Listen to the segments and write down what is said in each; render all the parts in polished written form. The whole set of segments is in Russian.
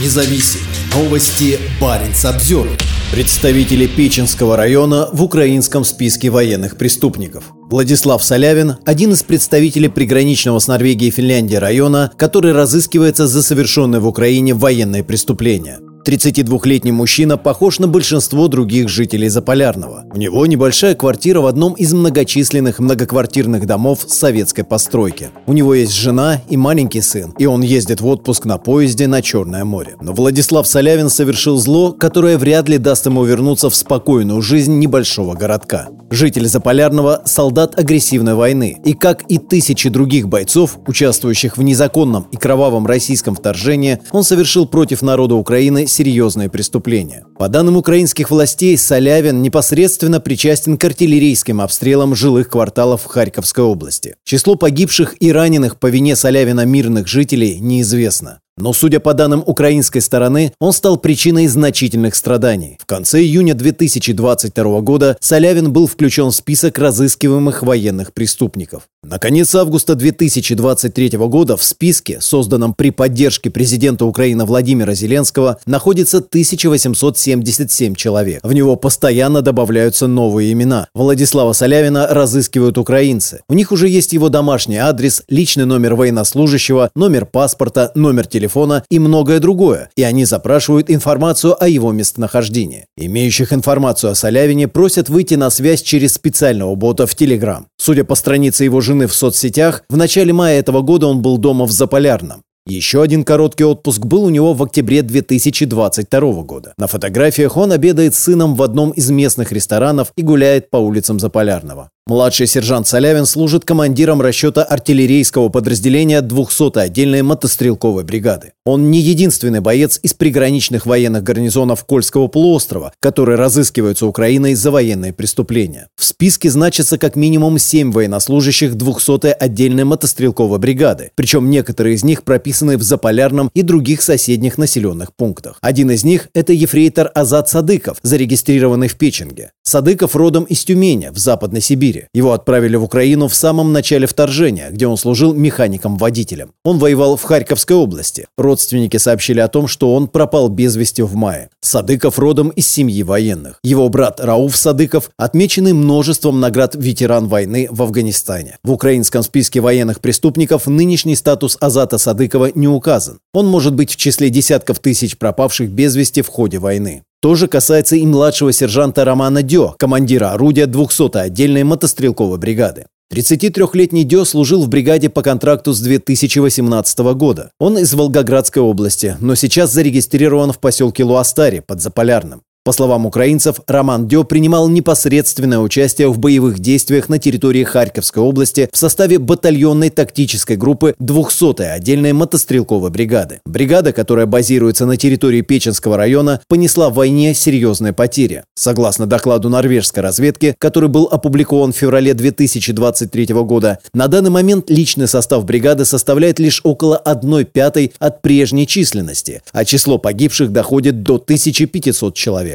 независим. Новости Баренц-обзервер. Представители Печенгского района в украинском списке военных преступников. Владислав Салявин – один из представителей приграничного с Норвегией и Финляндией района, который разыскивается за совершенные в Украине военные преступления. 32-летний мужчина похож на большинство других жителей Заполярного. У него небольшая квартира в одном из многочисленных многоквартирных домов советской постройки. У него есть жена и маленький сын, и он ездит в отпуск на поезде на Черное море. Но Владислав Салявин совершил зло, которое вряд ли даст ему вернуться в спокойную жизнь небольшого городка. Житель Заполярного – солдат агрессивной войны, и, как и тысячи других бойцов, участвующих в незаконном и кровавом российском вторжении, он совершил против народа Украины серьезные преступления. По данным украинских властей, Салявин непосредственно причастен к артиллерийским обстрелам жилых кварталов Харьковской области. Число погибших и раненых по вине Салявина мирных жителей неизвестно. Но, судя по данным украинской стороны, он стал причиной значительных страданий. В конце июня 2022 года Салявин был включен в список разыскиваемых военных преступников. На конец августа 2023 года в списке, созданном при поддержке президента Украины Владимира Зеленского, находится 1877 человек. В него постоянно добавляются новые имена. Владислава Салявина разыскивают украинцы. У них уже есть его домашний адрес, личный номер военнослужащего, номер паспорта, номер телефона и многое другое, и они запрашивают информацию о его местонахождении. Имеющих информацию о Салявине просят выйти на связь через специального бота в Telegram. Судя по странице его жены в соцсетях, в начале мая этого года он был дома в Заполярном. Еще один короткий отпуск был у него в октябре 2022 года. На фотографиях он обедает с сыном в одном из местных ресторанов и гуляет по улицам Заполярного. Младший сержант Салявин служит командиром расчета артиллерийского подразделения 200-й отдельной мотострелковой бригады. Он не единственный боец из приграничных военных гарнизонов Кольского полуострова, которые разыскиваются Украиной за военные преступления. В списке значится как минимум 7 военнослужащих 200-й отдельной мотострелковой бригады, причем некоторые из них прописаны в Заполярном и других соседних населенных пунктах. Один из них – это ефрейтор Азат Садыков, зарегистрированный в Печенге. Садыков родом из Тюмени, в Западной Сибири. Его отправили в Украину в самом начале вторжения, где он служил механиком-водителем. Он воевал в Харьковской области. Родственники сообщили о том, что он пропал без вести в мае. Садыков родом из семьи военных. Его брат Рауф Садыков отмеченный множеством наград ветеран войны в Афганистане. В украинском списке военных преступников нынешний статус Азата Садыкова не указан. Он может быть в числе десятков тысяч пропавших без вести в ходе войны. То же касается и младшего сержанта Романа Дё, командира орудия 200-й отдельной мотострелковой бригады. 33-летний Дё служил в бригаде по контракту с 2018 года. Он из Волгоградской области, но сейчас зарегистрирован в поселке Луастари под Заполярным. По словам украинцев, Роман Дё принимал непосредственное участие в боевых действиях на территории Харьковской области в составе батальонной тактической группы 200-й отдельной мотострелковой бригады. Бригада, которая базируется на территории Печенгского района, понесла в войне серьезные потери. Согласно докладу норвежской разведки, который был опубликован в феврале 2023 года, на данный момент личный состав бригады составляет лишь около 1/5 от прежней численности, а число погибших доходит до 1500 человек.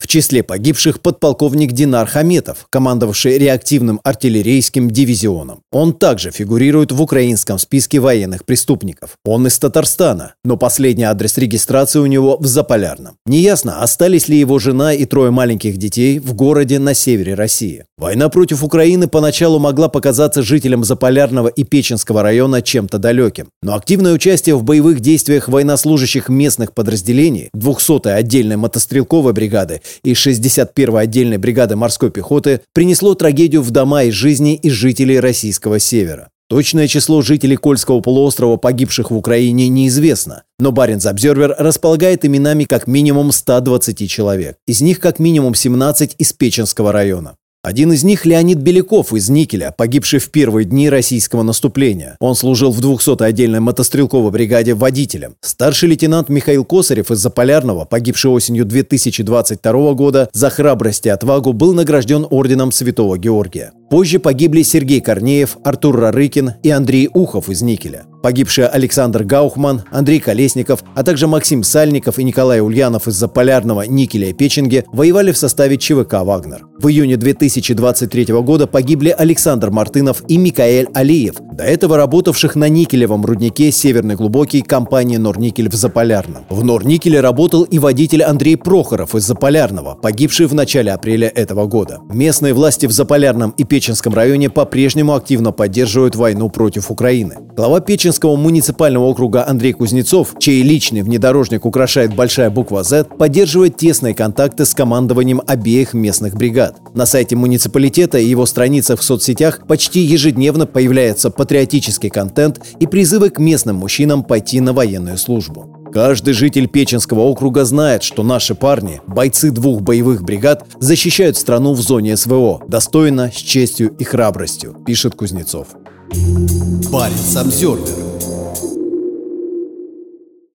В числе погибших подполковник Динар Хаметов, командовавший реактивным артиллерийским дивизионом. Он также фигурирует в украинском списке военных преступников. Он из Татарстана, но последний адрес регистрации у него в Заполярном. Неясно, остались ли его жена и 3 маленьких детей в городе на севере России. Война против Украины поначалу могла показаться жителям Заполярного и Печенского района чем-то далеким. Но активное участие в боевых действиях военнослужащих местных подразделений 200-й отдельной мотострелковой бригады и 61-й отдельной бригады морской пехоты принесло трагедию в дома и жизни из жителей российского севера. Точное число жителей Кольского полуострова, погибших в Украине, неизвестно, но Баренц-обзервер располагает именами как минимум 120 человек. Из них как минимум 17 из Печенского района. Один из них – Леонид Беляков из Никеля, погибший в первые дни российского наступления. Он служил в 200-й отдельной мотострелковой бригаде водителем. Старший лейтенант Михаил Косарев из Заполярного, погибший осенью 2022 года, за храбрость и отвагу был награжден орденом Святого Георгия. Позже погибли Сергей Корнеев, Артур Рарыкин и Андрей Ухов из Никеля. Погибшие Александр Гаухман, Андрей Колесников, а также Максим Сальников и Николай Ульянов из Заполярного, Никеля и Печенги воевали в составе ЧВК «Вагнер». В июне 2023 года погибли Александр Мартынов и Микаил Алиев, до этого работавших на никелевом руднике «Северный глубокий» компании «Норникель» в Заполярном. В «Норникеле» работал и водитель Андрей Прохоров из Заполярного, погибший в начале апреля этого года. Местные власти в Заполярном и Печенгском районе по-прежнему активно поддерживают войну против Украины. Глава Печенского муниципального округа Андрей Кузнецов, чей личный внедорожник украшает большая буква «З», поддерживает тесные контакты с командованием обеих местных бригад. На сайте муниципалитета и его страницах в соцсетях почти ежедневно появляется патриотический контент и призывы к местным мужчинам пойти на военную службу. Каждый житель Печенского округа знает, что наши парни, бойцы двух боевых бригад, защищают страну в зоне СВО, достойно, с честью и храбростью, пишет Кузнецов. Баренц-обзервер.